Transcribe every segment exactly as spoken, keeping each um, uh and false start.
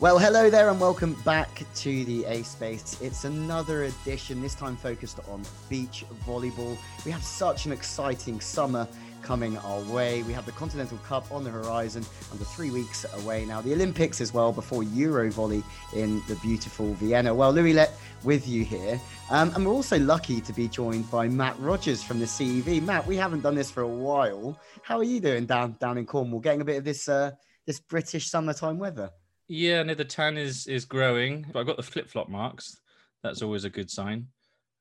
Well, hello there and welcome back to the Ace Space. It's another edition, this time focused on beach volleyball. We have such an exciting summer coming our way. We have the Continental Cup on the horizon under three weeks away now. The Olympics as well before Eurovolley in the beautiful Vienna. Well, Lewie Lett with you here. Um, and we're also lucky to be joined by Matt Rogers from the C E V. Matt, we haven't done this for a while. How are you doing down down in Cornwall? Getting a bit of this uh, this British summertime weather? Yeah, no, the tan is is growing. But I got the flip-flop marks. That's always a good sign.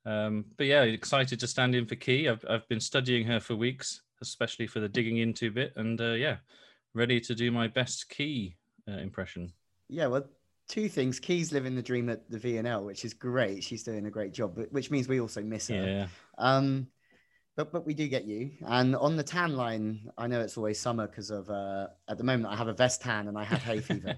Um, but yeah, excited to stand in for Key. I've I've been studying her for weeks, especially for the digging into bit. And uh, yeah, ready to do my best Key uh, impression. Yeah, well, two things. Key's living the dream at the V N L, which is great. She's doing a great job, but which means we also miss her. Yeah. Um, But but we do get you. And on the tan line, I know it's always summer because of, uh, at the moment, I have a vest tan and I have hay fever.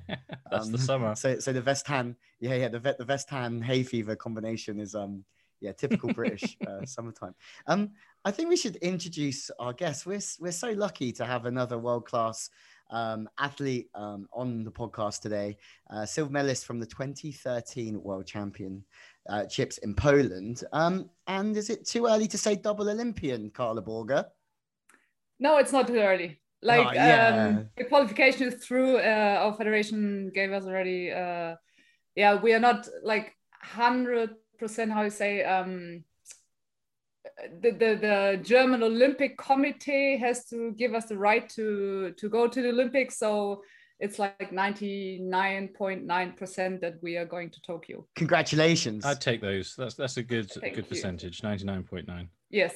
That's um, the summer. So so the vest tan, yeah, yeah, the, the vest tan hay fever combination is, um yeah, typical British uh, summertime. Um, I think we should introduce our guest. We're, we're so lucky to have another world-class Um, athlete um, on the podcast today, uh, silver medalist from the twenty thirteen World Champion uh, Chips in Poland. Um, and is it too early to say double Olympian, Karla Borger? No, it's not too early. Like oh, yeah. um, the qualification is through. Uh, our federation gave us already. Uh, yeah, we are not like one hundred percent. How you say? Um, The, the the German Olympic Committee has to give us the right to to go to the Olympics, so it's like ninety-nine point nine percent that we are going to Tokyo. Congratulations! I'd take those. That's that's a good Thank good you. percentage, ninety-nine point nine. Yes.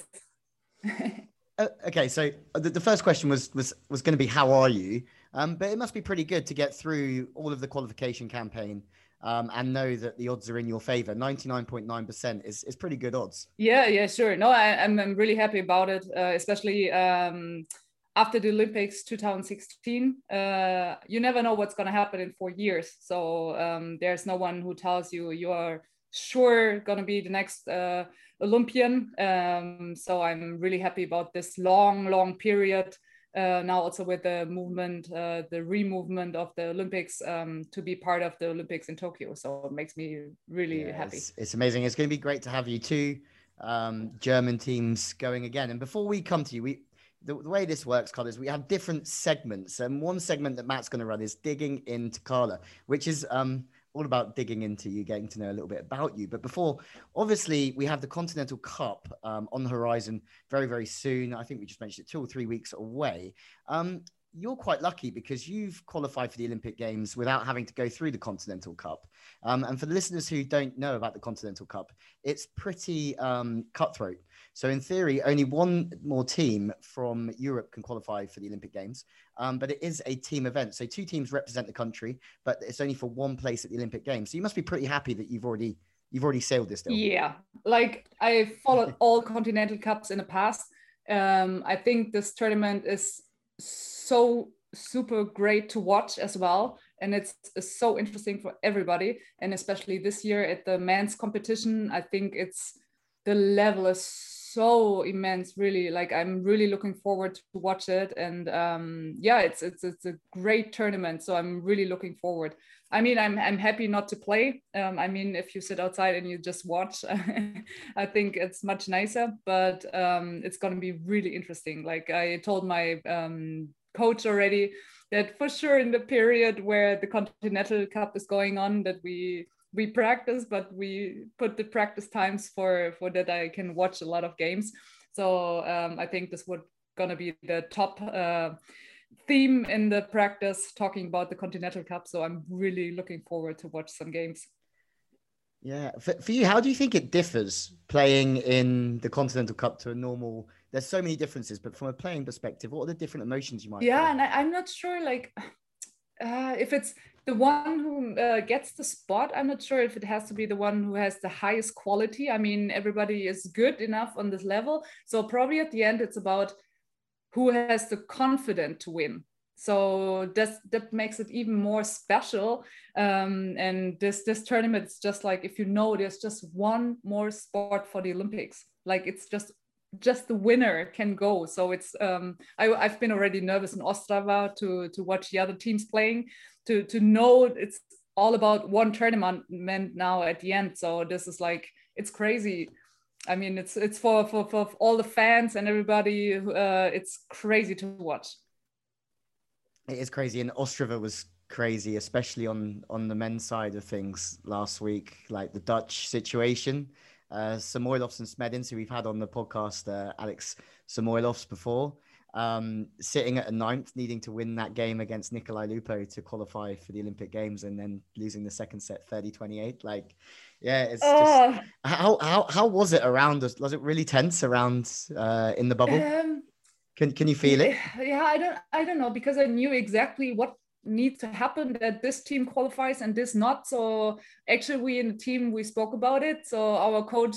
uh, okay, so the, the first question was was was going to be how are you? Um, but it must be pretty good to get through all of the qualification campaign. Um, and know that the odds are in your favor. ninety-nine point nine percent is, is pretty good odds. Yeah, yeah, sure. No, I, I'm, I'm really happy about it, uh, especially um, after the Olympics two thousand sixteen. Uh, you never know what's going to happen in four years. So um, there's no one who tells you you are sure going to be the next uh, Olympian. Um, so I'm really happy about this long, long period. Uh, now also with the movement, uh, the re-movement of the Olympics um, to be part of the Olympics in Tokyo. So it makes me really yeah, happy. It's, it's amazing. It's going to be great to have you two um, German teams going again. And before we come to you, we the, the way this works, Karla, is we have different segments. And one segment that Matt's going to run is Digging Into Karla, which is um, all about digging into you, getting to know a little bit about you. But before, obviously, we have the Continental Cup um, on the horizon very, very soon. I think we just mentioned it, two or three weeks away. Um, you're quite lucky because you've qualified for the Olympic Games without having to go through the Continental Cup. Um, and for the listeners who don't know about the Continental Cup, it's pretty um, cutthroat. So in theory, only one more team from Europe can qualify for the Olympic Games, um, but it is a team event. So two teams represent the country, but it's only for one place at the Olympic Games. So you must be pretty happy that you've already you've already sailed this deal. Yeah, like I followed all Continental Cups in the past. Um, I think this tournament is so super great to watch as well. And it's, it's so interesting for everybody. And especially this year at the men's competition, I think it's the level is so immense, really. Like I'm really looking forward to watch it, and um, yeah, it's it's it's a great tournament. So I'm really looking forward. I mean, I'm I'm happy not to play. Um, I mean, if you sit outside and you just watch, I think it's much nicer. But um, it's going to be really interesting. Like I told my um, coach already that for sure in the period where the Continental Cup is going on, that we. We practice, but we put the practice times for, for that I can watch a lot of games. So um, I think this would gonna be the top uh, theme in the practice, talking about the Continental Cup. So I'm really looking forward to watch some games. Yeah, for, for you, how do you think it differs playing in the Continental Cup to a normal? There's so many differences, but from a playing perspective, what are the different emotions you might? Yeah, play? and I, I'm not sure like uh, if it's. The one who uh, gets the spot, I'm not sure if it has to be the one who has the highest quality. I mean, everybody is good enough on this level. So probably at the end, it's about who has the confidence to win. So that's, that makes it even more special. Um, and this, this tournament is just like, if you know, there's just one more sport for the Olympics. Like it's just just the winner can go. So it's um I, I've been already nervous in Ostrava to to watch the other teams playing to to know it's all about one tournament now at the end. So this is like, it's crazy. I mean, it's it's for for, for all the fans and everybody. Uh, it's crazy to watch. It is crazy, and Ostrava was crazy, especially on on the men's side of things last week. Like the Dutch situation, uh, Samoilovs and Smedins, who we've had on the podcast, uh, Alex Samoilovs before, um, sitting at a ninth, needing to win that game against Nikolai Lupo to qualify for the Olympic Games, and then losing the second set thirty twenty-eight. Like. Yeah, it's oh. just how how how was it around us? Was it really tense around uh, in the bubble? Um, can can you feel it? Yeah, I don't I don't know, because I knew exactly what needs to happen, that this team qualifies and this not. So actually, we in the team we spoke about it. So our coach,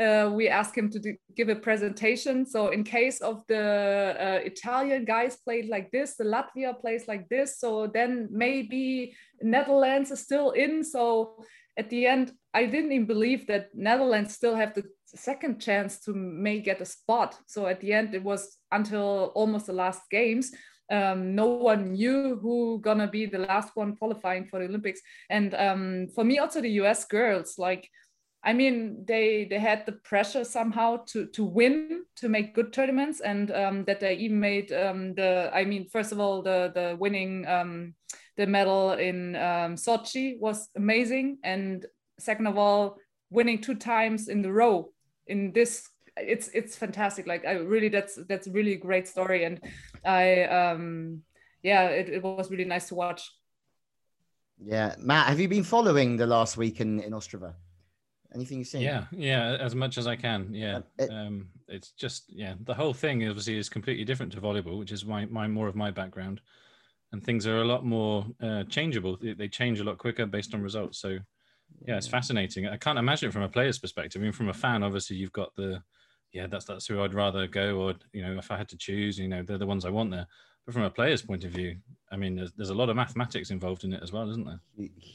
uh, we asked him to do, give a presentation. So in case of the uh, Italian guys played like this, the Latvia plays like this. So then maybe Netherlands is still in. So. At the end, I didn't even believe that Netherlands still have the second chance to may get a spot. So at the end, it was until almost the last games. Um, no one knew who gonna be the last one qualifying for the Olympics. And um, for me, also the U S girls, like, I mean, they they had the pressure somehow to to win, to make good tournaments, and um, that they even made um, the. I mean, first of all, the the winning. Um, The medal in um, Sochi was amazing, and second of all, winning two times in a row in this, it's it's fantastic. Like I really, that's that's really a great story, and I um, yeah, it, it was really nice to watch. Yeah, Matt, have you been following the last week in in Ostrava? Anything you've seen? Yeah, yeah, as much as I can. Yeah, it, um, it's just yeah, the whole thing obviously is completely different to volleyball, which is my my more of my background. And things are a lot more uh, changeable. They change a lot quicker based on results. So, yeah, it's fascinating. I can't imagine it from a player's perspective. I mean, from a fan, obviously, you've got the, yeah, that's that's who I'd rather go, or, you know, if I had to choose, you know, they're the ones I want there. But from a player's point of view, I mean, there's, there's a lot of mathematics involved in it as well, isn't there?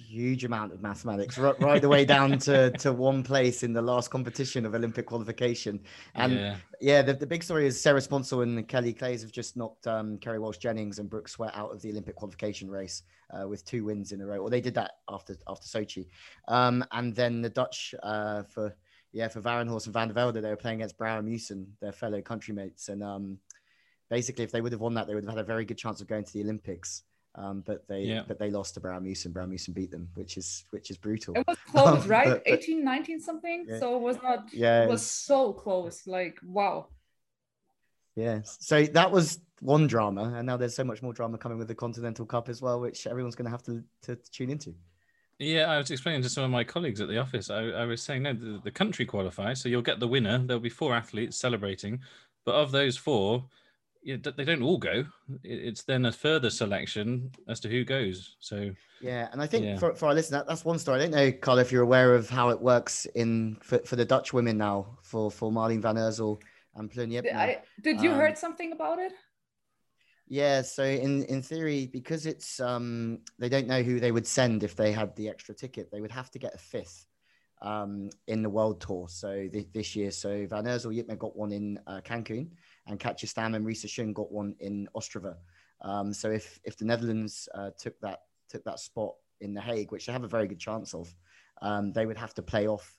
Huge amount of mathematics, right, right the way down to, to one place in the last competition of Olympic qualification. And yeah, yeah the, the big story is Sarah Sponsel and Kelly Clays have just knocked um, Kerry Walsh Jennings and Brooke Sweat out of the Olympic qualification race uh, with two wins in a row. Or they did that after after Sochi. Um, and then the Dutch uh, for, yeah, for Varenhorst and Van der Velde, they were playing against Bram Meeuwsen, their fellow countrymates. And, um, basically, if they would have won that, they would have had a very good chance of going to the Olympics. Um, but they yeah. but they lost to Bram Meeuwsen. Bram Meeuwsen beat them, which is which is brutal. It was close, um, right? But, but, eighteen, nineteen something. Yeah. So it was not. Yeah, it was so close. Like wow. Yeah. So that was one drama, and now there's so much more drama coming with the Continental Cup as well, which everyone's going to have to to tune into. Yeah, I was explaining to some of my colleagues at the office. I, I was saying, no, the, the country qualifies, so you'll get the winner. There'll be four athletes celebrating, but of those four. They don't all go. It's then a further selection as to who goes. So yeah, and I think yeah. for, for our listeners, that's one story. I don't know, Karla, if you're aware of how it works in for, for the Dutch women now, for for Marlene van Oersel and Pluniep. Did, I, did you um, heard something about it? Yeah, so in in theory, because it's um they don't know who they would send if they had the extra ticket, they would have to get a fifth um in the world tour. So th this year, so Van Oersel Yipma got one in uh, Cancun. And Katja Stam and Risa Shun got one in Ostrava. Um, so if if the Netherlands uh, took that took that spot in The Hague, which they have a very good chance of, um, they would have to play off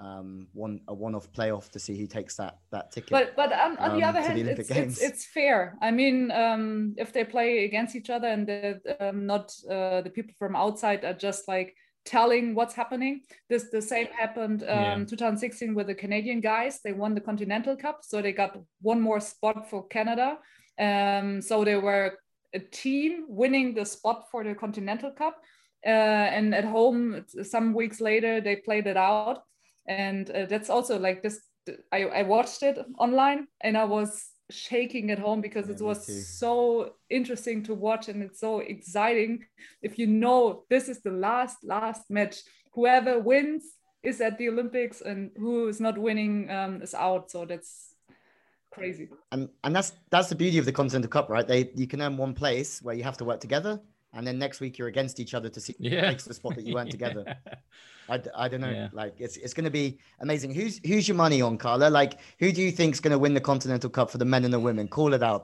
um, one a one-off playoff to see who takes that that ticket. But but um, on um, the other hand, the it's, it's, it's fair. I mean, um, if they play against each other and um, not uh, the people from outside are just like telling what's happening. This the same happened um yeah. two thousand sixteen with the Canadian guys. They won the Continental Cup, so they got one more spot for Canada. Um so they were a team winning the spot for the Continental Cup, uh and at home some weeks later they played it out. And uh, that's also like this. I, I watched it online and I was shaking at home because yeah, it was so interesting to watch, and it's so exciting. If you know this is the last last match, whoever wins is at the Olympics and who is not winning um, is out. So that's crazy. And and that's that's the beauty of the Continental Cup, right? They you can earn one place where you have to work together, and then next week you're against each other to see yeah. who takes the spot that you weren't together. I, I don't know. Yeah. Like it's it's going to be amazing. Who's who's your money on, Karla? Like who do you think's going to win the Continental Cup for the men and the women? Call it out.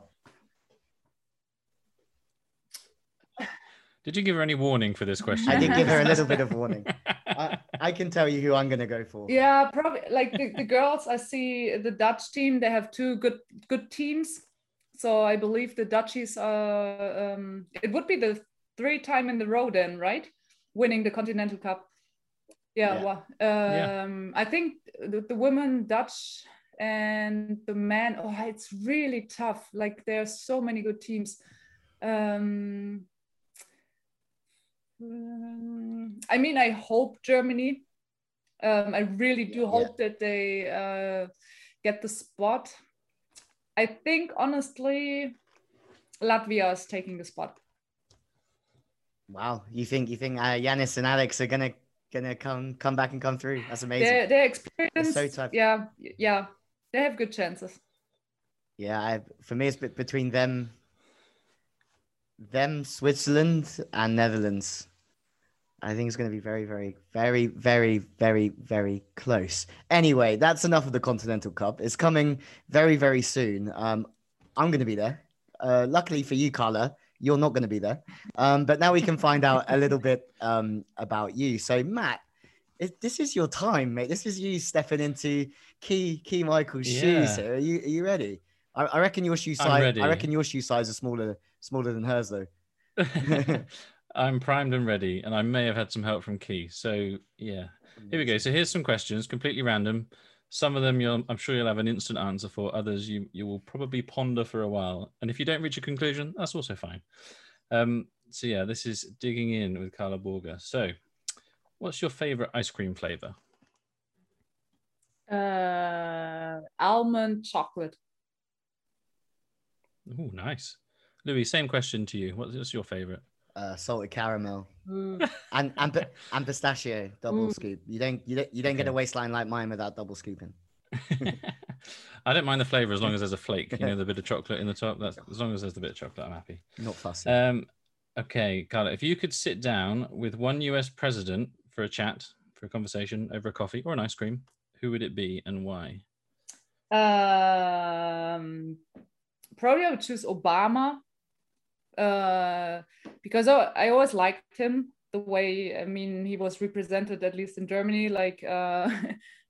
Did you give her any warning for this question? I did give her a little bit of warning. I, I can tell you who I'm going to go for. Yeah, probably. Like the, the girls, I see the Dutch team, they have two good good teams. So I believe the Dutchies are, um, it would be the three time in the row then, right? Winning the Continental Cup. Yeah, yeah. Well, um, yeah. I think the, the women Dutch and the men, oh, it's really tough. Like there are so many good teams. Um, I mean, I hope Germany, um, I really do hope yeah. that they uh, get the spot. I think, honestly, Latvia is taking the spot. Wow, you think you think uh, Yanis and Alex are gonna gonna come come back and come through? That's amazing. Their, their experience, so tough. yeah, yeah, they have good chances. Yeah, I, for me, it's between them, them Switzerland and Netherlands. I think it's going to be very, very, very, very, very, very close. Anyway, that's enough of the Continental Cup. It's coming very, very soon. Um, I'm going to be there. Uh, luckily for you, Karla, you're not going to be there. Um, but now we can find out a little bit um, about you. So, Matt, it, this is your time, mate. This is you stepping into Key Key Michael's yeah. shoes. Are you, are you ready? I, I reckon your shoe size. I reckon your shoe size is smaller smaller than hers, though. I'm primed and ready, and I may have had some help from Key. So, yeah, here we go. So here's some questions, completely random. Some of them you'll, I'm sure you'll have an instant answer for. Others you, you will probably ponder for a while. And if you don't reach a conclusion, that's also fine. Um, so, yeah, this is Digging In with Karla Borger. So what's your favourite ice cream flavour? Uh, almond chocolate. Oh, nice. Louis, same question to you. What's your favourite? Uh, salted caramel mm. and and and pistachio double mm. scoop. You don't you don't you don't okay. get a waistline like mine without double scooping. I don't mind the flavour as long as there's a flake. You know, the bit of chocolate in the top. That's as long as there's the bit of chocolate, I'm happy. Not fussy. Um, okay, Karla, if you could sit down with one U S president for a chat, for a conversation over a coffee or an ice cream, who would it be and why? Um, probably I would choose Obama. Uh, because I, I always liked him the way, I mean, he was represented, at least in Germany, like, uh,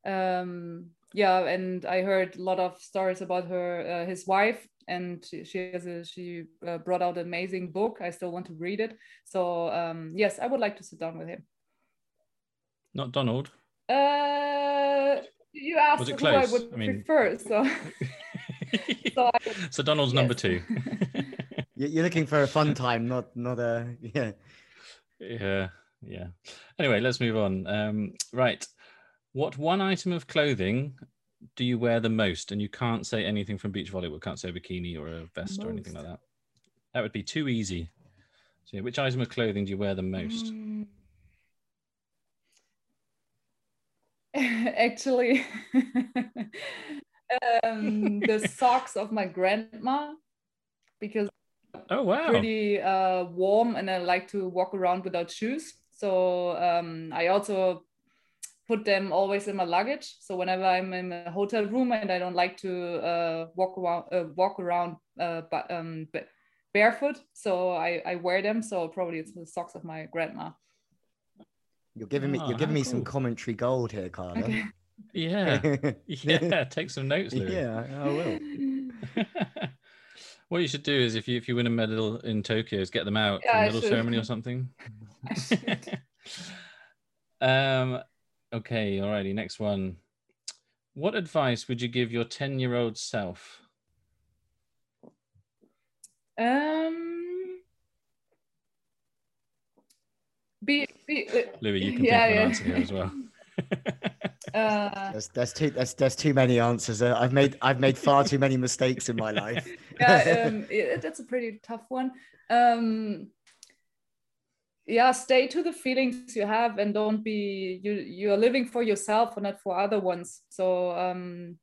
um, yeah, and I heard a lot of stories about her, uh, his wife, and she she, has a, she uh, brought out an amazing book. I still want to read it. So, um, yes, I would like to sit down with him. Not Donald. Uh, you asked was it who close? I would I mean... prefer, so... so, I, so Donald's yes. number two. You're looking for a fun time, not not a yeah, yeah, yeah. Anyway, let's move on. Um, right, what one item of clothing do you wear the most? And you can't say anything from beach volleyball. Can't say a bikini or a vest most. or anything like that. That would be too easy. So, yeah, which item of clothing do you wear the most? Um, actually, um, the socks of my grandma, because. Oh wow! Pretty uh, warm, and I like to walk around without shoes. So um, I also put them always in my luggage. So whenever I'm in a hotel room and I don't like to uh, walk around, uh, walk around uh, but, um, barefoot, so I, I wear them. So probably it's the socks of my grandma. You're giving me oh, you're giving me cool. some commentary gold here, Karla. Okay. Yeah, yeah. Take some notes, Louis. Yeah, I will. What you should do is if you if you win a medal in Tokyo is get them out yeah, for a medal ceremony or something. I should. um, okay, alrighty, next one. What advice would you give your ten-year-old self? Um, be, be uh, Louis, you can yeah, pick yeah. an answer here as well. Uh, there's, there's too there's, there's too many answers. I've made I've made far too many mistakes in my life. Yeah, um, it, that's a pretty tough one. Um, yeah, stay to the feelings you have and don't be you. You are living for yourself and not for other ones. So um,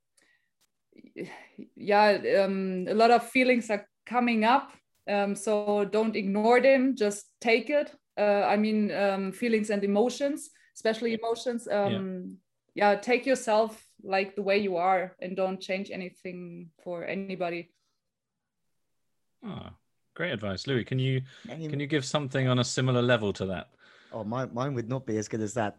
yeah, um, a lot of feelings are coming up. Um, so don't ignore them. Just take it. Uh, I mean, um, feelings and emotions, especially emotions. Um, yeah. Yeah, take yourself like the way you are and don't change anything for anybody. Oh, Great advice, Lewie. Can you I mean, can you give something on a similar level to that? Oh, my, mine would not be as good as that.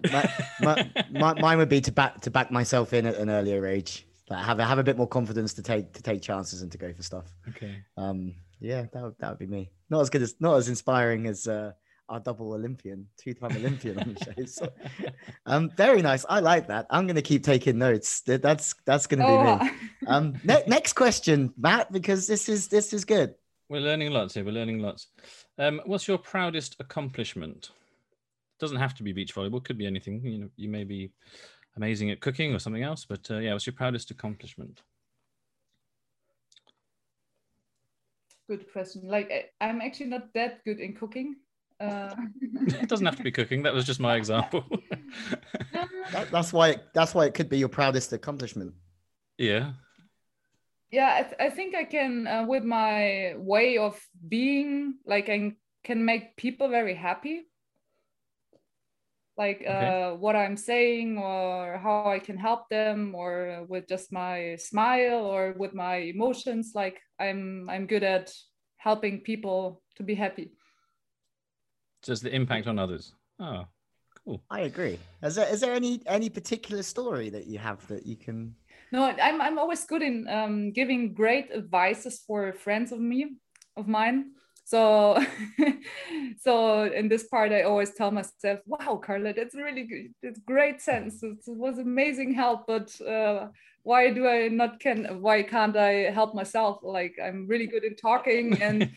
My, my, mine would be to back to back myself in at an earlier age. Like have have a bit more confidence to take to take chances and to go for stuff. Okay. Um. Yeah, that would, that would be me. Not as good as not as inspiring as uh, our double Olympian, two-time Olympian on the show. So, um. Very nice. I like that. I'm going to keep taking notes. That's that's going to oh. be me. Um. Ne- next question, Matt, because this is this is good. We're learning lots here. We're learning lots. Um, what's your proudest accomplishment? Doesn't have to be beach volleyball. Could be anything. You know, you may be amazing at cooking or something else. But uh, yeah, what's your proudest accomplishment? Good question. Like, I'm actually not that good in cooking. Uh... it doesn't have to be cooking. That was just my example. that, that's why. It, that's why it could be your proudest accomplishment. Yeah. Yeah, I, th- I think I can, uh, with my way of being, like I can make people very happy. Like okay. uh, what I'm saying or how I can help them or with just my smile or with my emotions. Like I'm I'm good at helping people to be happy. Just the impact on others. Oh, cool. I agree. Is there, is there any, any particular story that you have that you can... No, I'm I'm always good in um, giving great advices for friends of me, of mine. So, so in this part, I always tell myself, "Wow, Karla, that's really good. It's great sense. It was amazing help. But uh, why do I not can? Why can't I help myself? Like I'm really good in talking and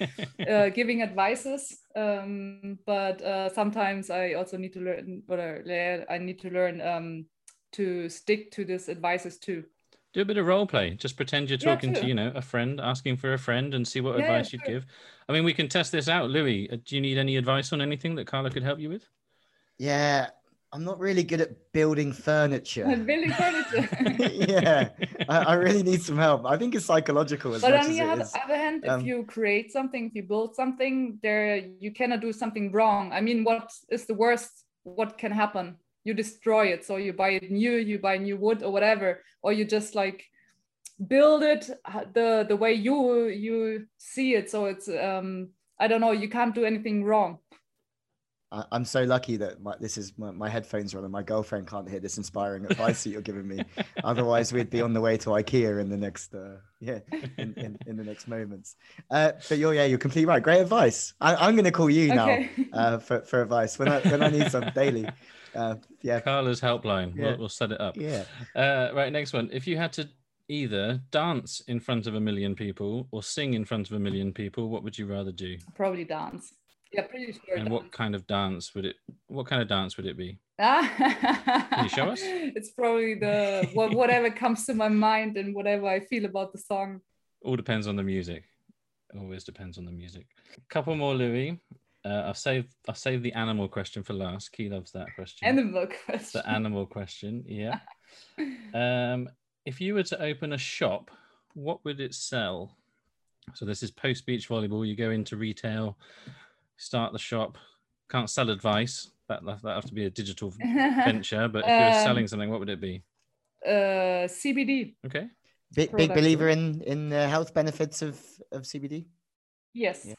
uh, giving advices. Um, but uh, sometimes I also need to learn. But I need to learn um, to stick to this advices too." Do a bit of role play. Just pretend you're talking yeah, to, you know, a friend, asking for a friend and see what yeah, advice you'd give. I mean, we can test this out. Lewie, do you need any advice on anything that Karla could help you with? Yeah, I'm not really good at building furniture. Building furniture. yeah, I, I really need some help. I think it's psychological as but much on as the other, other hand, um, if you create something, if you build something, there you cannot do something wrong. I mean, what is the worst? What can happen? You destroy it. So you buy it new, you buy new wood or whatever, or you just like build it the, the way you you see it. So it's, um, I don't know, you can't do anything wrong. I'm so lucky that my, this is my, my headphones are on and my girlfriend can't hear this inspiring advice that you're giving me. Otherwise, we'd be on the way to IKEA in the next, uh, yeah, in, in, in the next moments. Uh, but you're, yeah, you're completely right. Great advice. I, I'm going to call you okay. now uh, for, for advice when I when I need some daily. Uh, yeah, Karla's helpline. Yeah. We'll, we'll set it up. Yeah. Uh, right. Next one. If you had to either dance in front of a million people or sing in front of a million people, what would you rather do? Probably dance. Yeah, pretty sure. And dance. What kind of dance would it? What kind of dance would it be? Can you show us? It's probably the whatever comes to my mind and whatever I feel about the song. All depends on the music. Always depends on the music. A couple more, Lewie. Uh, I've saved. I've saved the animal question for last. Key loves that question. Animal question. The animal question. Yeah. um, if you were to open a shop, what would it sell? So this is post beach volleyball. You go into retail. Start the shop, can't sell advice. That that have to be a digital venture. But if um, you were selling something, what would it be? Uh, C B D. Okay. Big, big believer in in the health benefits of of C B D. Yes, yeah.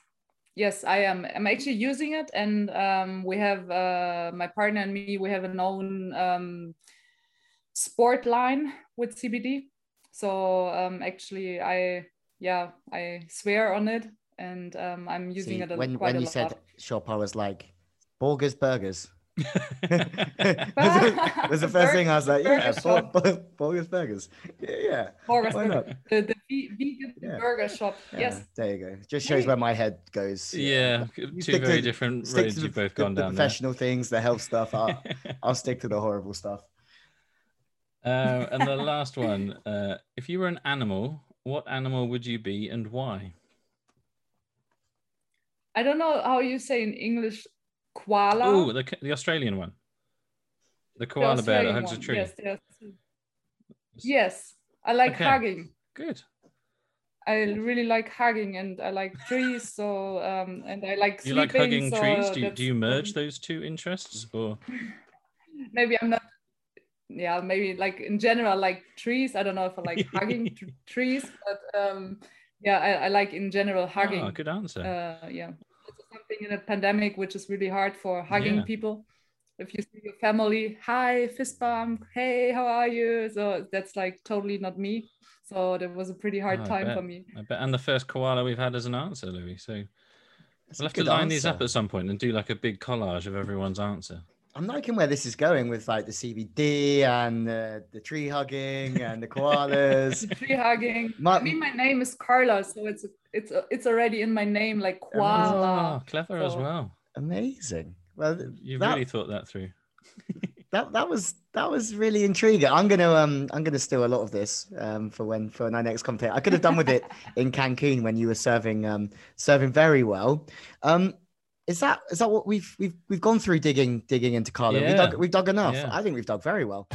yes, I am. I'm actually using it, and um, we have uh, my partner and me. We have an own um, sport line with C B D. So um, actually, I yeah, I swear on it. And um, I'm using See, it a, when, quite when a lot. When you said shop, I was like, Borger's Burgers. That was the first Burger, thing I was like, yeah, Borger's Burger Borger Burgers. Yeah, yeah. Borger's Why not? The, the vegan yeah. burger shop, yeah. yes. There you go. Just shows where my head goes. Yeah, yeah. two very to, different roads you've both the, gone the down The professional there. Things, the health stuff, I'll, I'll stick to the horrible stuff. Uh, and the last one, uh, if you were an animal, what animal would you be and why? I don't know how you say in English, koala. Oh, the the Australian one. The koala the bear that hugs one. A tree. Yes, yes. Yes, I like okay. hugging. Good. I really like hugging and I like trees. So, um, and I like sleeping. You like hugging so trees? Do you, do you merge those two interests or? Maybe I'm not, yeah, maybe like in general, like trees. I don't know if I like hugging t- trees, but um, yeah, I, I like in general hugging. Oh, good answer. Uh, yeah, that's something in a pandemic which is really hard for hugging yeah. people. If you see your family, hi, fist bump, hey, how are you? So that's like totally not me. So that was a pretty hard oh, time bet. for me. I bet. And the first koala we've had as an answer, Lewie. So that's we'll have to line answer. these up at some point and do like a big collage of everyone's answer. I'm liking where this is going with like the C B D and the, the tree hugging and the koalas. The tree hugging. My, I mean, my name is Karla, so it's it's it's already in my name, like koala. Oh, clever so. as well. Amazing. Well, you that, really thought that through. that that was that was really intriguing. I'm gonna um I'm gonna steal a lot of this um for when for my next competition. I could have done with it in Cancun when you were serving um serving very well. Um, is that is that what we've we've we've gone through digging digging into Karla? Yeah. We dug we've dug enough. Yeah. I think we've dug very well.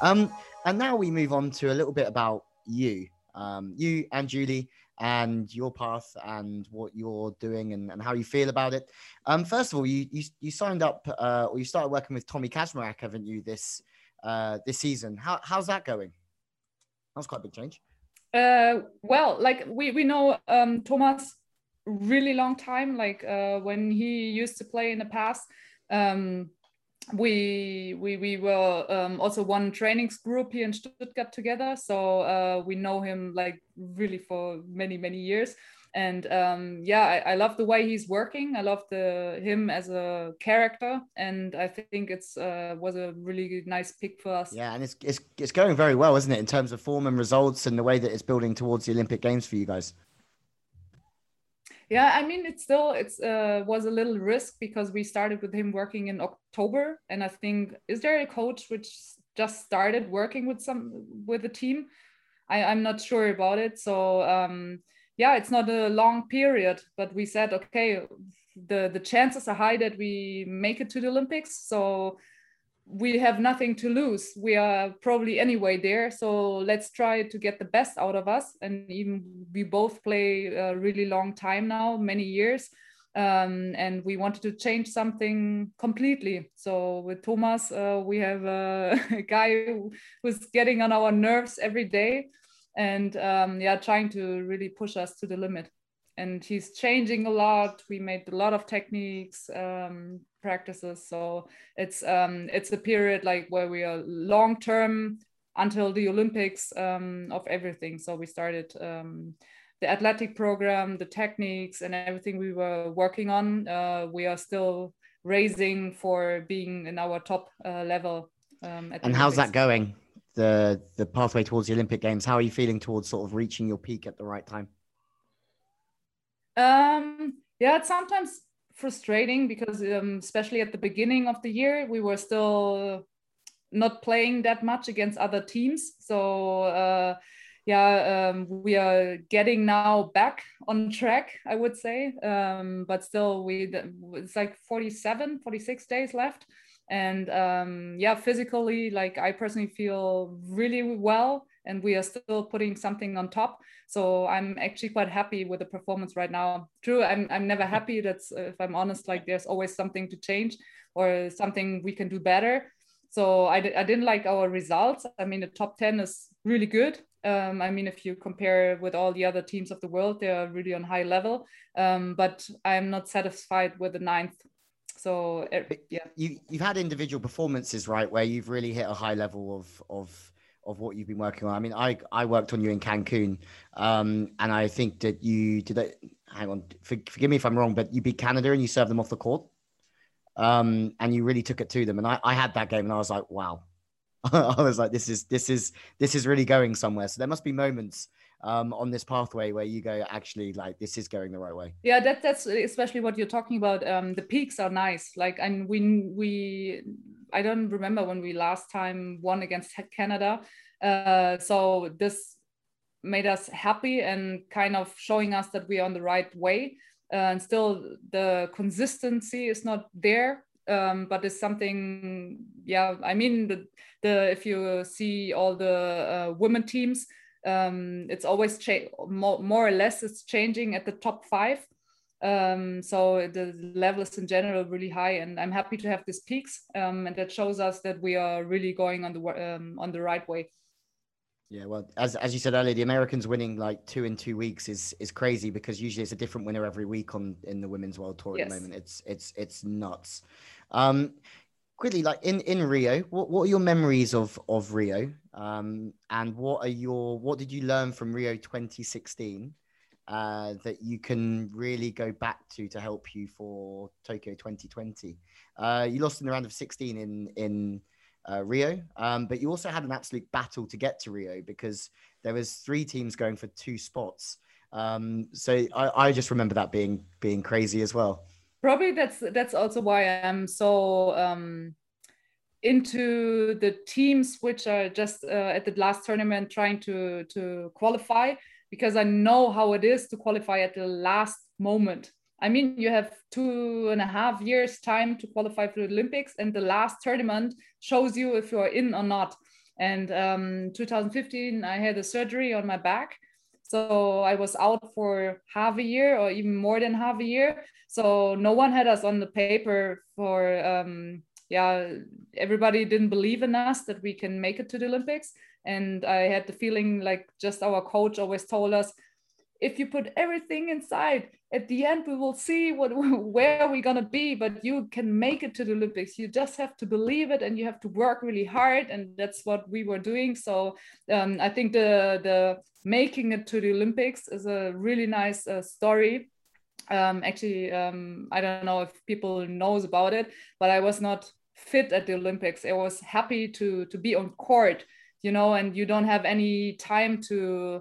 Um, and now we move on to a little bit about you, um, you and Julie, and your path and what you're doing and, and how you feel about it. Um, first of all, you you, you signed up uh, or you started working with Tommy Kazmierczak, haven't you, this uh, this season? How how's that going? That's quite a big change. Uh, well, like we we know um, Thomas really long time. Like uh, when he used to play in the past, um, we we we were um, also one trainings group here in Stuttgart together. So uh, we know him like really for many many years. And um, yeah, I, I love the way he's working. I love the him as a character, and I think it's uh, was a really nice pick for us. Yeah, and it's it's it's going very well, isn't it, in terms of form and results and the way that it's building towards the Olympic Games for you guys. Yeah, I mean, it's still, it's uh, was a little risk because we started with him working in October. And I think, is there a coach which just started working with some, with a team? I, I'm not sure about it. So um, yeah, it's not a long period, but we said, okay, the, the chances are high that we make it to the Olympics. So we have nothing to lose. We are probably anyway there. So let's try to get the best out of us. And even we both play a really long time now, many years. Um, and we wanted to change something completely. So with Thomas, uh, we have a, a guy who was getting on our nerves every day and um, yeah, trying to really push us to the limit. And he's changing a lot. We made a lot of techniques, um, practices. So it's um, it's a period like where we are long term until the Olympics um, of everything. So we started um, the athletic program, the techniques, and everything we were working on. Uh, we are still racing for being in our top uh, level. Um, at and how's that going? The the pathway towards the Olympic Games. How are you feeling towards sort of reaching your peak at the right time? Um, yeah, it's sometimes frustrating because um, especially at the beginning of the year, we were still not playing that much against other teams. So uh, yeah, um, we are getting now back on track, I would say. Um, but still, we it's like forty-seven, forty-six days left. And um, yeah, physically, like I personally feel really well. And we are still putting something on top. So I'm actually quite happy with the performance right now. True, I'm I'm never happy. That's, if I'm honest, like there's always something to change or something we can do better. So I, I didn't like our results. I mean, the top ten is really good. Um, I mean, if you compare with all the other teams of the world, they are really on high level. Um, but I'm not satisfied with the ninth. So, yeah. You, you've had individual performances, right, where you've really hit a high level of of... of what you've been working on. I mean, I, I worked on you in Cancun, um, and I think that you did it. Hang on, for, forgive me if I'm wrong, but you beat Canada and you served them off the court, um, and you really took it to them. And I, I had that game, and I was like, wow, I was like, this is this is this is really going somewhere. So there must be moments um, on this pathway where you go, actually, like this is going the right way. Yeah, that that's especially what you're talking about. Um, the peaks are nice, like, and we we. I don't remember when we last time won against Canada. Uh, so this made us happy and kind of showing us that we are on the right way. Uh, and still the consistency is not there, um, but it's something, yeah, I mean, the, the if you see all the uh, women teams, um, it's always cha- more, more or less it's changing at the top five. Um, so the level is in general really high, and I'm happy to have these peaks, um, and that shows us that we are really going on the um, on the right way. Yeah, well, as as you said earlier, the Americans winning like two in two weeks is is crazy, because usually it's a different winner every week on in the Women's World Tour. Yes. At the moment, it's it's it's nuts. Um, quickly, like in in Rio, what what are your memories of of Rio? Um, and what are your what did you learn from Rio twenty sixteen uh, that you can really go back to to help you for Tokyo twenty twenty? Uh, you lost in the round of sixteen in in. Uh, Rio, um, but you also had an absolute battle to get to Rio, because there was three teams going for two spots. Um, so I, I just remember that being being crazy as well. Probably that's that's also why I'm so um, into the teams which are just uh, at the last tournament trying to to qualify, because I know how it is to qualify at the last moment. I mean, you have two and a half years time to qualify for the Olympics, and the last tournament shows you if you're in or not. And um, two thousand fifteen, I had a surgery on my back. So I was out for half a year or even more than half a year. So no one had us on the paper for, um, yeah, everybody didn't believe in us that we can make it to the Olympics. And I had the feeling like just our coach always told us, if you put everything inside, at the end we will see what where we're gonna be, but you can make it to the Olympics. You just have to believe it, and you have to work really hard, and that's what we were doing. So um, I think the the making it to the Olympics is a really nice uh, story. Um, actually, um, I don't know if people knows about it, but I was not fit at the Olympics. I was happy to to be on court, you know, and you don't have any time to.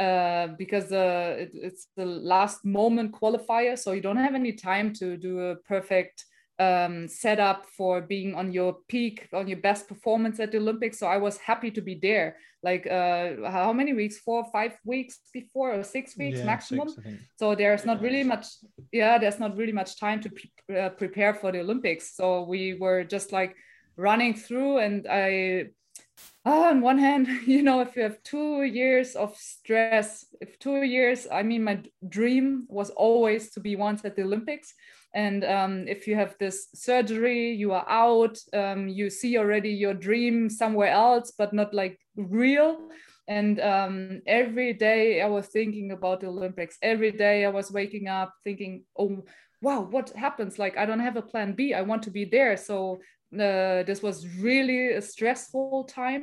Uh, because uh, it, it's the last moment qualifier, so you don't have any time to do a perfect um, setup for being on your peak, on your best performance at the Olympics. So I was happy to be there. Like uh, how many weeks? Four, five weeks before, or six weeks yeah, maximum. Six, so there's not really much. Yeah, there's not really much time to pre- uh, prepare for the Olympics. So we were just like running through, and I. Oh, on one hand, you know, if you have two years of stress, if two years, I mean, my dream was always to be once at the Olympics. And um, if you have this surgery, you are out, um, you see already your dream somewhere else, but not like real. And um, every day I was thinking about the Olympics. Every day I was waking up thinking, oh, wow, what happens? Like, I don't have a plan B. I want to be there. So Uh, this was really a stressful time.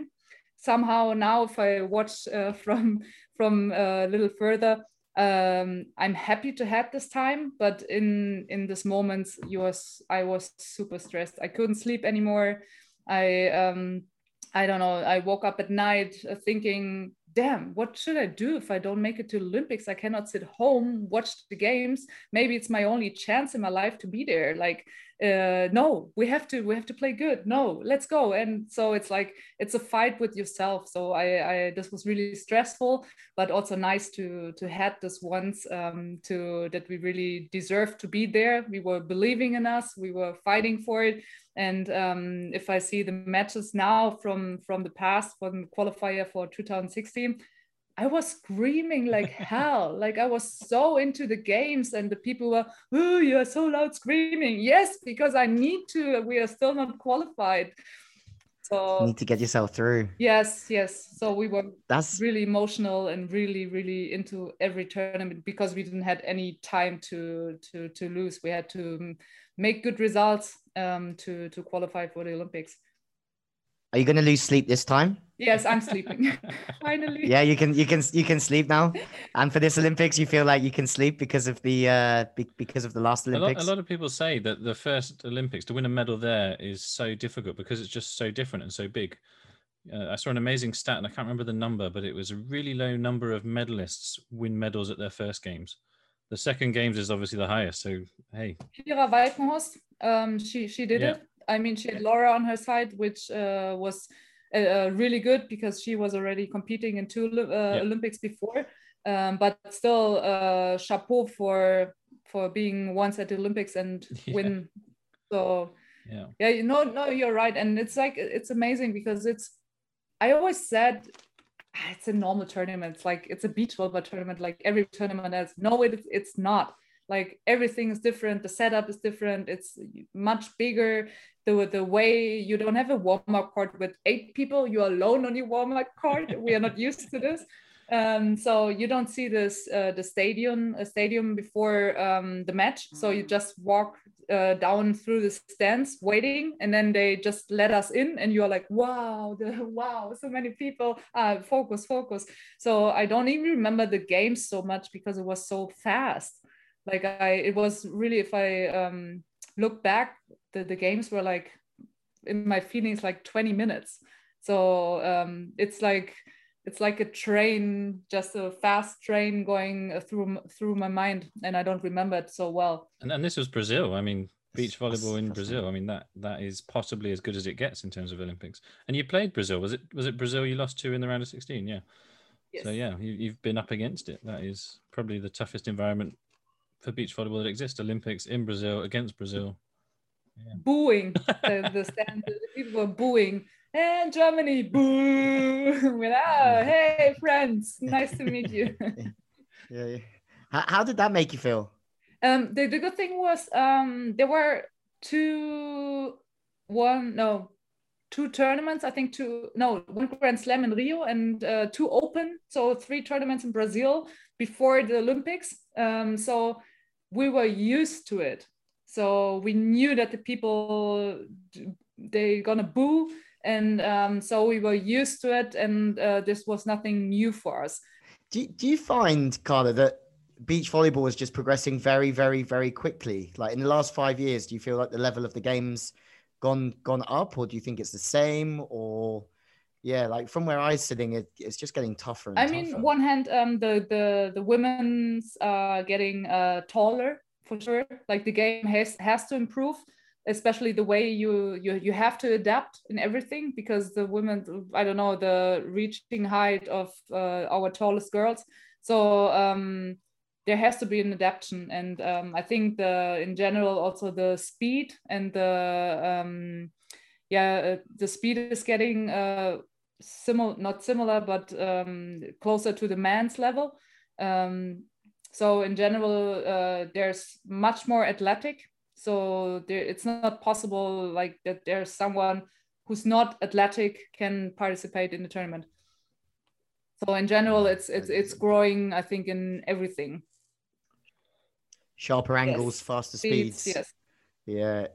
Somehow now, if I watch uh, from from a uh, little further, um, I'm happy to have this time. But in in this moment, you was I was super stressed. I couldn't sleep anymore. I um, I don't know. I woke up at night thinking, damn, what should I do if I don't make it to Olympics? I cannot sit home, watch the games. Maybe it's my only chance in my life to be there. Like, uh, no, we have to, we have to play good. No, let's go. And so it's like, it's a fight with yourself. So I, I this was really stressful, but also nice to, to have this once, um, to, that we really deserve to be there. We were believing in us, we were fighting for it. And um, if I see the matches now from, from the past, from the qualifier for two thousand sixteen, I was screaming like hell. Like I was so into the games, and the people were, oh, you're so loud screaming. Yes, because I need to, we are still not qualified. So you need to get yourself through. Yes, yes. So we were That's... really emotional and really, really into every tournament, because we didn't have any time to, to, to lose. We had to make good results um, to, to qualify for the Olympics. Are you going to lose sleep this time? Yes, I'm sleeping. Finally. Yeah, you can, you can, you can sleep now. And for this Olympics, you feel like you can sleep because of the, uh, be- because of the last Olympics. A lot, a lot of people say that the first Olympics, to win a medal there is so difficult because it's just so different and so big. Uh, I saw an amazing stat, and I can't remember the number, but it was a really low number of medalists win medals at their first games. The second games is obviously the highest. So, hey. Kira Walkenhorst, um, she, she did yeah. it. I mean, she had Laura on her side, which uh, was uh, really good because she was already competing in two uh, yeah. Olympics before. Um, but still, uh, chapeau for for being once at the Olympics and yeah. win. So, yeah, yeah, you know, no, you're right. And it's like, it's amazing because it's, I always said, it's a normal tournament. It's like, it's a beach volleyball tournament, like every tournament else. No, it, it's not. Like everything is different. The setup is different. It's much bigger. the, the way you don't have a warm-up court with eight people, you're alone on your warm-up court. We are not used to this. Um, so you don't see this uh, the stadium a stadium before um, the match. So you just walk uh, down through the stands waiting, and then they just let us in, and you're like, wow, the, wow, so many people, uh, focus, focus. So I don't even remember the game so much because it was so fast. Like I, it was really, if I um, look back, the, the games were like, in my feelings, like twenty minutes. So um, it's like, it's like a train, just a fast train going through through my mind, and I don't remember it so well. And, and this was Brazil. I mean, beach volleyball in Brazil. I mean, that that is possibly as good as it gets in terms of Olympics. And you played Brazil. Was it was it Brazil you lost to in the round of sixteen? Yeah. Yes. So yeah, you, you've been up against it. That is probably the toughest environment for beach volleyball that exists. Olympics in Brazil against Brazil. Yeah. Booing. the, the, stand, the people were booing. And Germany, boo! We're like, oh, hey, friends, nice to meet you. yeah, yeah. How, how did that make you feel? Um, the, the good thing was um, there were two, one, no, two tournaments, I think two, no, one Grand Slam in Rio and uh, two Open, so three tournaments in Brazil before the Olympics. Um, so we were used to it. So we knew that the people, they're gonna boo. And um, so we were used to it, and uh, this was nothing new for us. Do, do you find, Karla, that beach volleyball is just progressing very, very, very quickly? Like in the last five years, do you feel like the level of the game's gone gone up, or do you think it's the same? Or, yeah, like from where I'm sitting, it, it's just getting tougher and I tougher. mean, one hand, um, the, the, the women's are getting uh, taller, for sure. Like the game has, has to improve. Especially the way you, you you have to adapt in everything, because the women, I don't know, the reaching height of uh, our tallest girls. So um, there has to be an adaptation. And um, I think the in general, also the speed and the, um, yeah, the speed is getting uh, similar, not similar, but um, closer to the men's level. Um, so in general, uh, there's much more athletic. So there, it's not possible like that there's someone who's not athletic can participate in the tournament. So in general, it's it's it's growing, I think, in everything. Sharper angles, yes. faster speeds. speeds. Yes. Yeah.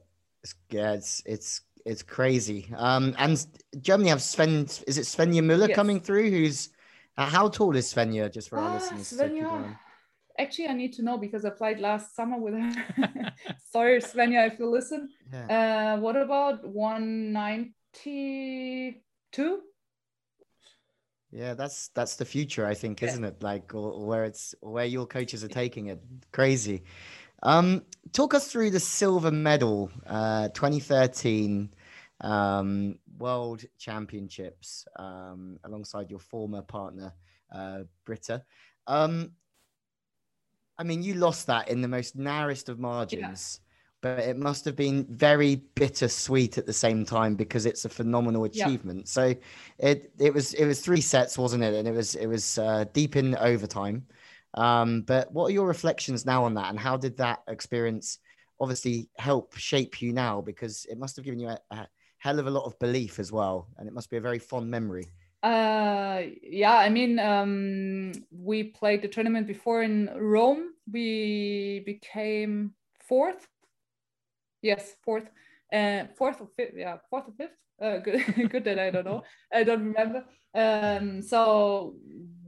It's, yeah, it's it's it's crazy. Um, and Germany have Sven. Is it Svenja Müller yes. coming through? Who's uh, how tall is Svenja? Just for our ah, listeners. Svenja. Actually, I need to know because I played last summer with her. Sorry, Svenja, if you listen. Yeah. Uh, what about one ninety-two? Yeah, that's that's the future, I think, yeah. isn't it? Like, or, or where it's where your coaches are taking it. Crazy. Um, talk us through the silver medal, uh, twenty thirteen um, World Championships, um, alongside your former partner, uh, Britta. Um, I mean, you lost that in the most narrowest of margins, yeah. but it must have been very bittersweet at the same time because it's a phenomenal achievement. Yeah. So it it was it was three sets, wasn't it? And it was it was uh, deep in overtime. Um, but what are your reflections now on that, and how did that experience obviously help shape you now? Because it must have given you a, a hell of a lot of belief as well, and it must be a very fond memory. Uh, yeah, I mean, um, we played the tournament before in Rome. We became fourth. Yes, fourth, uh, fourth or fifth. Yeah, fourth or fifth. Uh, good, good that I don't know. I don't remember. Um, so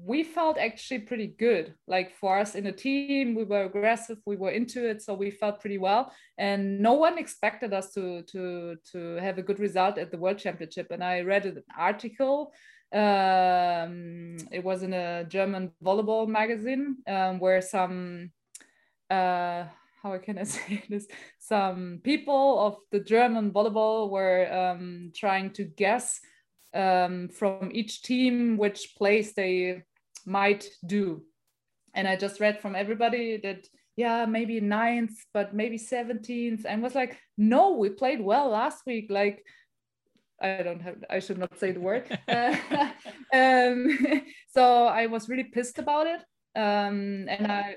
we felt actually pretty good. Like for us in the team, we were aggressive. We were into it, so we felt pretty well. And no one expected us to to to have a good result at the World Championship. And I read an article. Um, it was in a German volleyball magazine um, where some, uh, how can I say this? Some people of the German volleyball were um, trying to guess um, from each team which place they might do. And I just read from everybody that, yeah, maybe ninth, but maybe seventeenth. And was like, no, we played well last week. Like, I don't have, I should not say the word. Uh, um, so I was really pissed about it. Um, and I,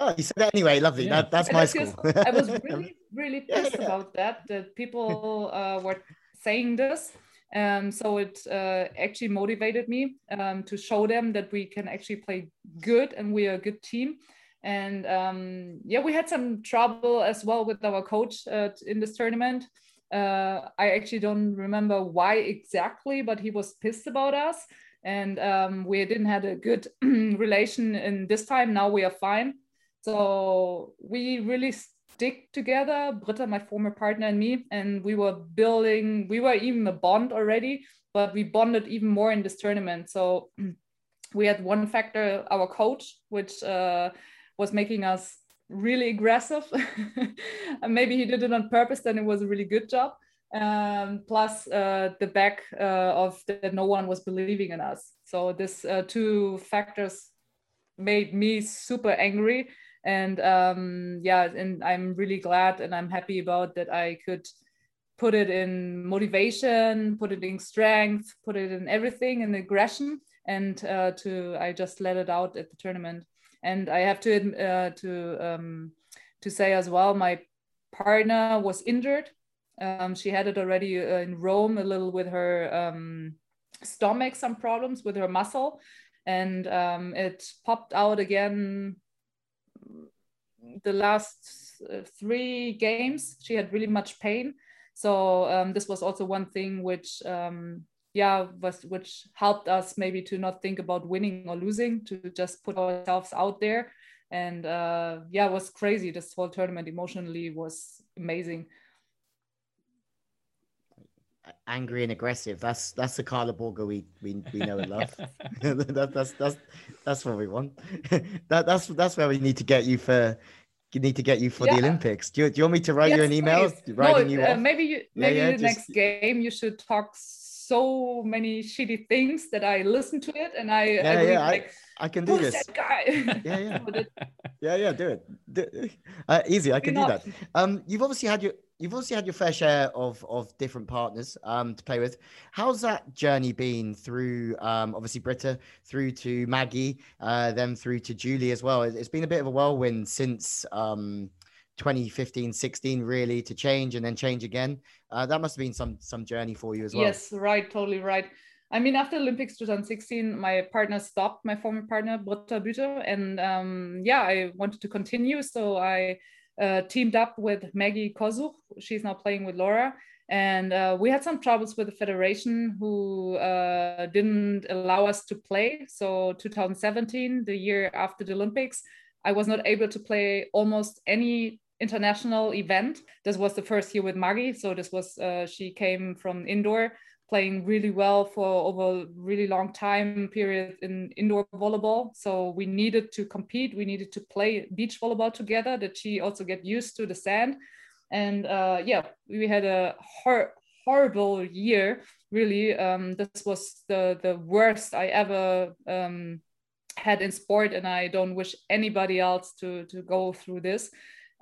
Oh, you said that anyway. Lovely. Yeah. That, that's my school. I was really, really pissed yeah. about that, that people uh, were saying this. Um, so it uh, actually motivated me um, to show them that we can actually play good and we are a good team. And um, yeah, we had some trouble as well with our coach uh, in this tournament. Uh, I actually don't remember why exactly, but he was pissed about us. And um, we didn't have a good relation in this time. Now we are fine. So we really stick together, Britta, my former partner, and me, and we were building, we were even a bond already, but we bonded even more in this tournament. So we had one factor, our coach, which uh, was making us really aggressive. And maybe he did it on purpose, then it was a really good job. Um, plus uh, the back uh, of that no one was believing in us. So this uh, two factors made me super angry. And um, yeah, and I'm really glad and I'm happy about that I could put it in motivation, put it in strength, put it in everything, in aggression. And uh, to I just let it out at the tournament. And I have to uh, to um, to say as well, my partner was injured. Um, she had it already uh, in Rome, a little with her um, stomach, some problems with her muscle, and um, it popped out again the last uh, three games. She had really much pain. So um, this was also one thing which, um, yeah, was, which helped us maybe to not think about winning or losing, to just put ourselves out there. And uh, yeah, it was crazy. This whole tournament emotionally was amazing. Angry and aggressive. That's that's the Karla Borger we, we we know and love. that, that's that's that's what we want. that that's that's where we need to get you for. You need to get you for yeah. the Olympics. Do you, do you want me to write yes, you an email? No, you uh, maybe you, maybe yeah, yeah, the just... next game you should talk so many shitty things that I listen to it and I. Yeah, I, yeah, like, I, I can do this. That guy? Yeah, yeah, yeah, yeah. Do it. Do, uh, easy. I can do, do that. Um, you've obviously had your. You've also had your fair share of, of different partners um, to play with. How's that journey been through, um, obviously, Britta, through to Maggie, uh, then through to Julie as well? It's been a bit of a whirlwind since um, twenty fifteen, sixteen, really, to change and then change again. Uh, that must have been some some journey for you as well. Yes, right, totally right. I mean, after Olympics two thousand sixteen, my partner stopped, my former partner, Britta Buto, and um, yeah, I wanted to continue, so I... Uh, teamed up with Maggie Kozuch. She's now playing with Laura. And uh, we had some troubles with the federation who uh, didn't allow us to play. So two thousand seventeen, the year after the Olympics, I was not able to play almost any international event. This was the first year with Maggie. So this was, uh, she came from indoor, playing really well for over a really long time period in indoor volleyball. So we needed to compete. We needed to play beach volleyball together, that she also get used to the sand. And uh, yeah, we had a hor horrible year, really. Um, this was the, the worst I ever um, had in sport. And I don't wish anybody else to, to go through this.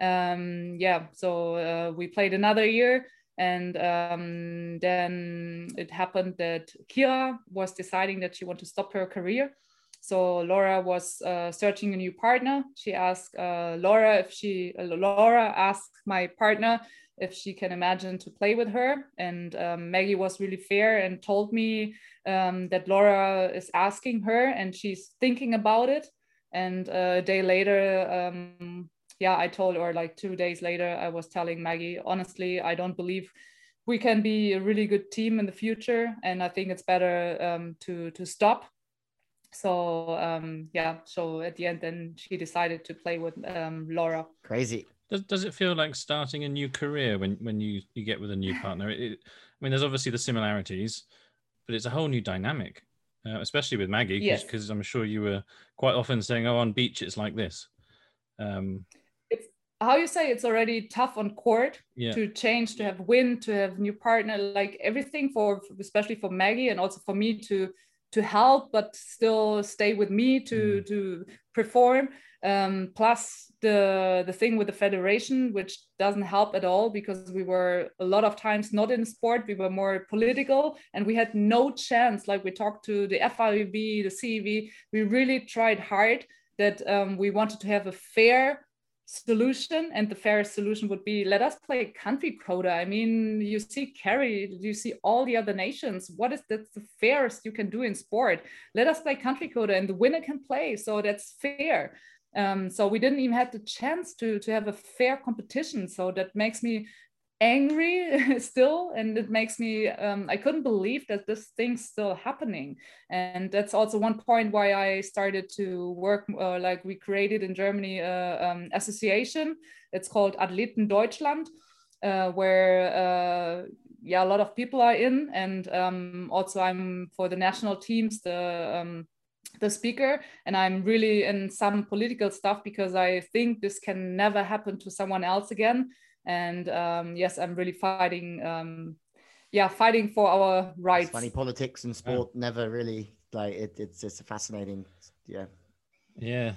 Um, yeah, so uh, we played another year. And um, then it happened that Kira was deciding that she wanted to stop her career. So Laura was uh, searching a new partner. She asked uh, Laura if she, uh, Laura asked my partner if she can imagine to play with her. And um, Maggie was really fair and told me um, that Laura is asking her and she's thinking about it. And uh, a day later, um, yeah, I told, or like two days later, I was telling Maggie, honestly, I don't believe we can be a really good team in the future. And I think it's better um, to, to stop. So, um, yeah, so at the end, then she decided to play with um, Laura. Crazy. Does, does it feel like starting a new career when, when you, you get with a new partner? It, it, I mean, there's obviously the similarities, but it's a whole new dynamic, uh, especially with Maggie, because yes. I'm sure you were quite often saying, oh, on beach, it's like this. Um, how you say it's already tough on court yeah. to change, to have win, to have new partner, like everything for, especially for Maggie and also for me to, to help, but still stay with me to, mm. to perform. Um, plus the, the thing with the federation, which doesn't help at all because we were a lot of times not in sport, we were more political and we had no chance. Like we talked to the F I V B, the C E V, we really tried hard. that um, we wanted to have a fair solution, and the fairest solution would be, let us play country quota. I mean, you see Kerry, you see all the other nations. What is that's the fairest you can do in sport? Let us play country quota and the winner can play. So that's fair. Um, so we didn't even have the chance to, to have a fair competition. So that makes me angry still. And it makes me, um, I couldn't believe that this thing's still happening. And that's also one point why I started to work, uh, like we created in Germany, uh, um, association. It's called Athleten Deutschland, uh, where, uh, yeah, a lot of people are in. And um, also I'm for the national teams, the um, the speaker, and I'm really in some political stuff because I think this can never happen to someone else again. And um, yes, I'm really fighting, um, yeah, fighting for our rights. It's funny, politics and sport yeah. never really, like, it, it's it's fascinating, yeah. Yeah,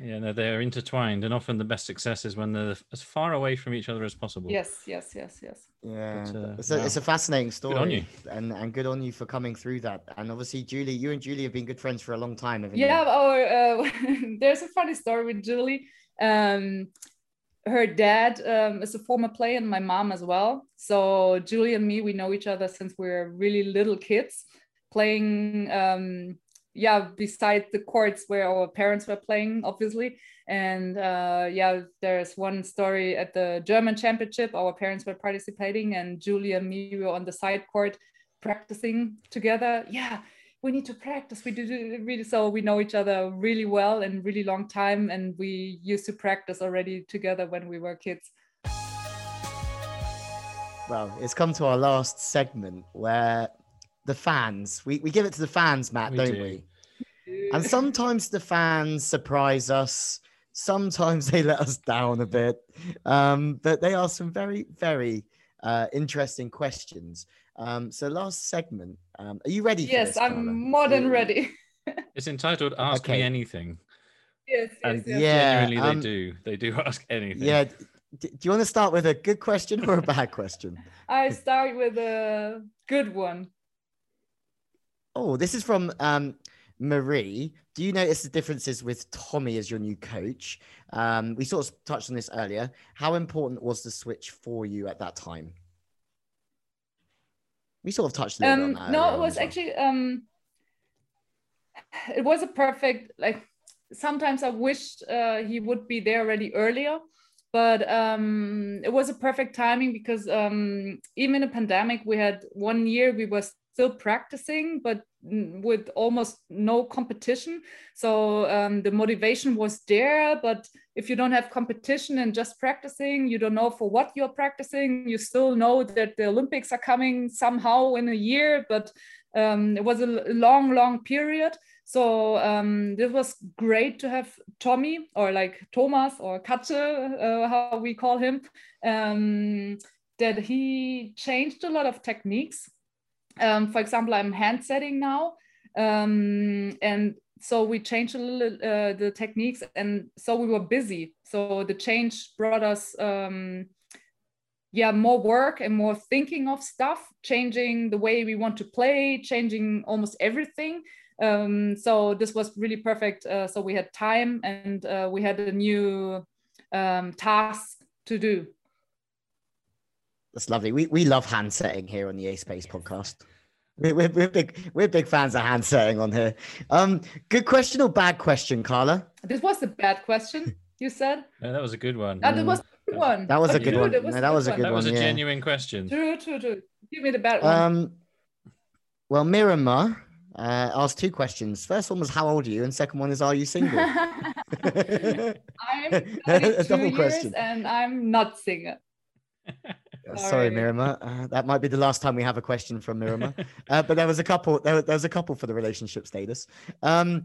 yeah, no, they're intertwined, and often the best success is when they're as far away from each other as possible. Yes, yes, yes, yes. Yeah, but, uh, it's, a, wow. it's a fascinating story. Good on you. And, and good on you for coming through that. And obviously, Julie, you and Julie have been good friends for a long time, haven't yeah, you? Yeah, oh, uh, there's a funny story with Julie. Um, Her dad um, is a former player and my mom as well. So Julie and me, we know each other since we were really little kids playing, um, yeah, beside the courts where our parents were playing, obviously. And uh, yeah, there's one story at the German championship, our parents were participating and Julie and me were on the side court practicing together. Yeah, we need to practice. We do really, so we know each other really well and really long time. And we used to practice already together when we were kids. Well, it's come to our last segment where the fans, we, we give it to the fans, Matt, we don't do. we? And sometimes the fans surprise us. Sometimes they let us down a bit. Um, but they ask some very, very uh, interesting questions. Um, so last segment, um, are you ready for this, Karla? Yes, I'm more than ready. It's entitled Ask okay. Me Anything. Yes, yes, and yes. Yeah, genuinely um, they do. They do ask anything. Yeah. D do you want to start with a good question or a bad question? I start with a good one. Oh, this is from um, Marie. Do you notice the differences with Tommy as your new coach? Um, we sort of touched on this earlier. How important was the switch for you at that time? We sort of touched a little um, bit on that. No, it was actually, um, it was a perfect, like, sometimes I wished uh, he would be there already earlier, but um, it was a perfect timing because um, even in a pandemic, we had one year we were still practicing, but with almost no competition. So um, the motivation was there, but if you don't have competition and just practicing, you don't know for what you're practicing. You still know that the Olympics are coming somehow in a year, but um, it was a long, long period. So um, it was great to have Tommy, or like Thomas or Katze, uh, how we call him, um, that he changed a lot of techniques. Um, for example, I'm hand setting now. Um, and so we changed a little uh, the techniques, and so we were busy. So the change brought us, um, yeah, more work and more thinking of stuff, changing the way we want to play, changing almost everything. Um, so this was really perfect. Uh, so we had time and uh, we had a new um, task to do. That's lovely. We we love hand setting here on the Ace Space podcast. We're, we're, we're big we're big fans of hand setting on here. Um, good question or bad question, Karla? This was a bad question. You said no, that was a good one. That was a good one. That was a good one. That was a good one. That was a genuine question. True, true, true. Give me the bad one. Um, well, Miramar uh, asked two questions. First one was how old are you, and second one is are you single? I'm thirty-two years and I'm not single. Sorry, Miramar. Uh, that might be the last time we have a question from Miramar. Uh, but there was a couple. There, there was a couple for the relationship status. Um,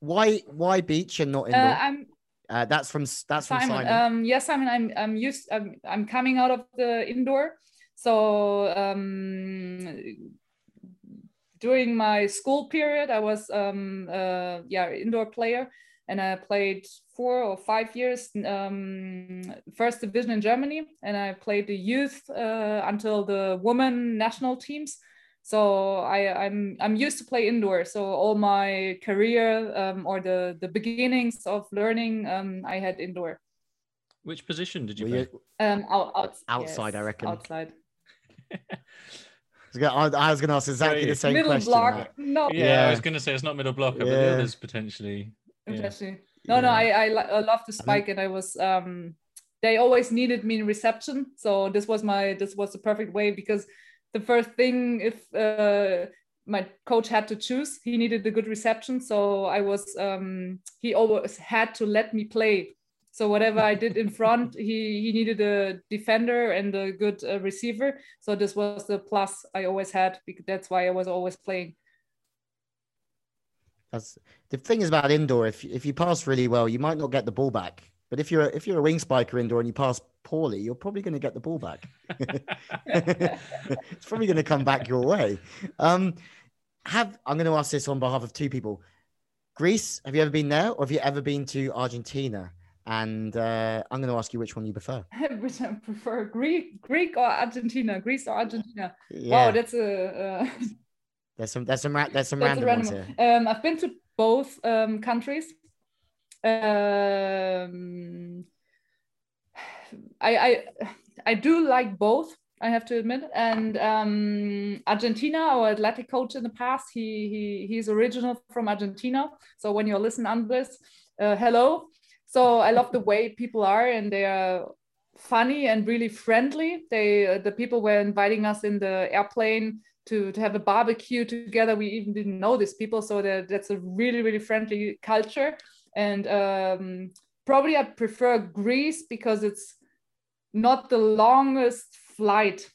why, why beach and not indoor? Uh, I'm, uh, that's from that's Simon. From Simon. Um, yes, Simon. I'm I'm used. I'm I'm coming out of the indoor. So um, during my school period, I was um, uh, yeah indoor player, and I played four or five years um, first division in Germany, and I played the youth uh, until the women national teams. So I, I'm I'm used to play indoor. So all my career um, or the, the beginnings of learning, um, I had indoor. Which position did you Were play? You... Um, out, out, outside, yes, I reckon. Outside. I was going to ask exactly the same middle question. Middle block. No. Yeah, yeah, I was going to say it's not middle blocker, yeah. but the others potentially. Potentially. Yeah. No, yeah. no, I, I, I love to spike, and I was... Um, they always needed me in reception, so this was my this was the perfect way, because the first thing if uh, my coach had to choose, he needed a good reception. So I was um, he always had to let me play. So whatever I did in front, he he needed a defender and a good uh, receiver. So this was the plus I always had, because that's why I was always playing. That's the thing is about indoor. If if you pass really well, you might not get the ball back. But if you're if you're a wing spiker indoor and you pass poorly, you're probably going to get the ball back. It's probably going to come back your way. Um, have I'm going to ask this on behalf of two people. Greece, have you ever been there, or have you ever been to Argentina? And uh, I'm going to ask you which one you prefer. Which I prefer, Greek, Greek or Argentina? Greece or Argentina? Yeah. Wow, that's a. Uh, there's some there's some ra there's some random, random ones here. Um, I've been to both um, countries. Um, I, I I do like both, I have to admit. And um, Argentina, our athletic coach in the past, he he he's original from Argentina. So when you're listening on this, uh, hello. So I love the way people are, and they are funny and really friendly. They uh, the people were inviting us in the airplane to to have a barbecue together. We even didn't know these people, so that's a really really friendly culture. And um, probably I prefer Greece because it's not the longest flight.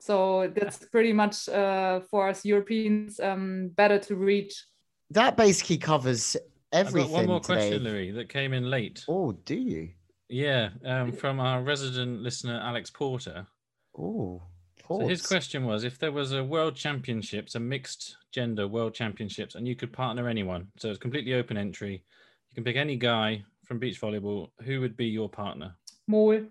So that's pretty much uh, for us Europeans um, better to reach. That basically covers everything. I've got one more today. question, Lewie, that came in late. Oh, do you? Yeah, um, from our resident listener, Alex Porter. Oh, so his question was, if there was a world championships, a mixed gender world championships, and you could partner anyone, so it's completely open entry, you can pick any guy from beach volleyball, who would be your partner? Moe.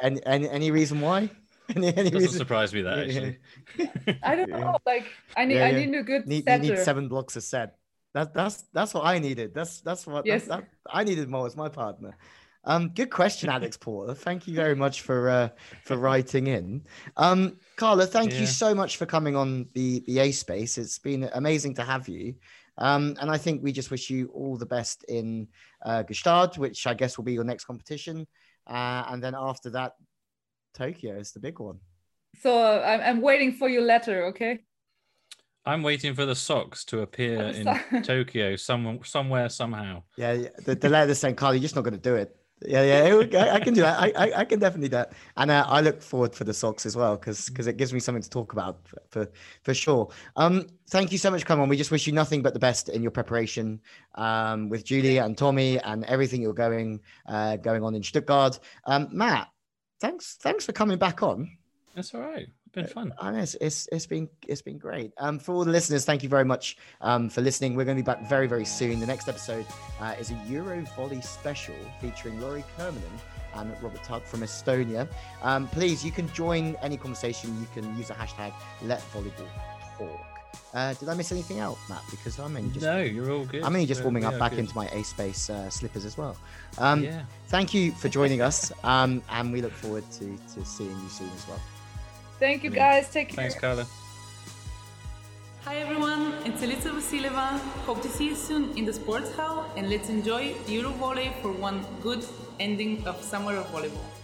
and, and any reason why? Any, any Doesn't reason? surprise me that, actually. Yeah. I don't know. Like, I need, yeah, yeah. I need a good need, setter. You need seven blocks of set. That, that's that's what I needed. That's that's what yes. that, that, I needed Moe as my partner. Um, good question, Alex Porter. Thank you very much for uh, for writing in. Um, Karla, thank yeah. you so much for coming on the the Ace Space. It's been amazing to have you. Um, and I think we just wish you all the best in uh, Gestad, which I guess will be your next competition. Uh, and then after that, Tokyo is the big one. So uh, I'm, I'm waiting for your letter, okay? I'm waiting for the socks to appear in Tokyo some, somewhere, somehow. Yeah, yeah. The, the letter saying, Karla, you're just not going to do it. Yeah, yeah, I, I can do that. I, I, I can definitely do that. And uh, I look forward for the socks as well, because because it gives me something to talk about for, for, for sure. Um, thank you so much for coming on. We just wish you nothing but the best in your preparation um, with Julie and Tommy and everything you're going uh, going on in Stuttgart. Um, Matt, thanks thanks for coming back on. That's all right. Been fun. And it's, it's it's been it's been great. Um, for all the listeners, thank you very much um, for listening. We're going to be back very very soon. The next episode uh, is a Eurovolley special featuring Laurie Kermanen and Robert Tug from Estonia. Um, please, you can join any conversation. You can use the hashtag Let Volleyball Talk. Uh, did I miss anything out, Matt? Because I'm only just no, you're all good. I'm only just warming up back good. into my Ace Space uh, slippers as well. Um, yeah. Thank you for joining us, um, and we look forward to to seeing you soon as well. Thank you, guys. Take care. Thanks, Karla. Hi, everyone. It's Elisa Vasileva. Hope to see you soon in the sports hall, and let's enjoy Eurovolley for one good ending of summer of volleyball.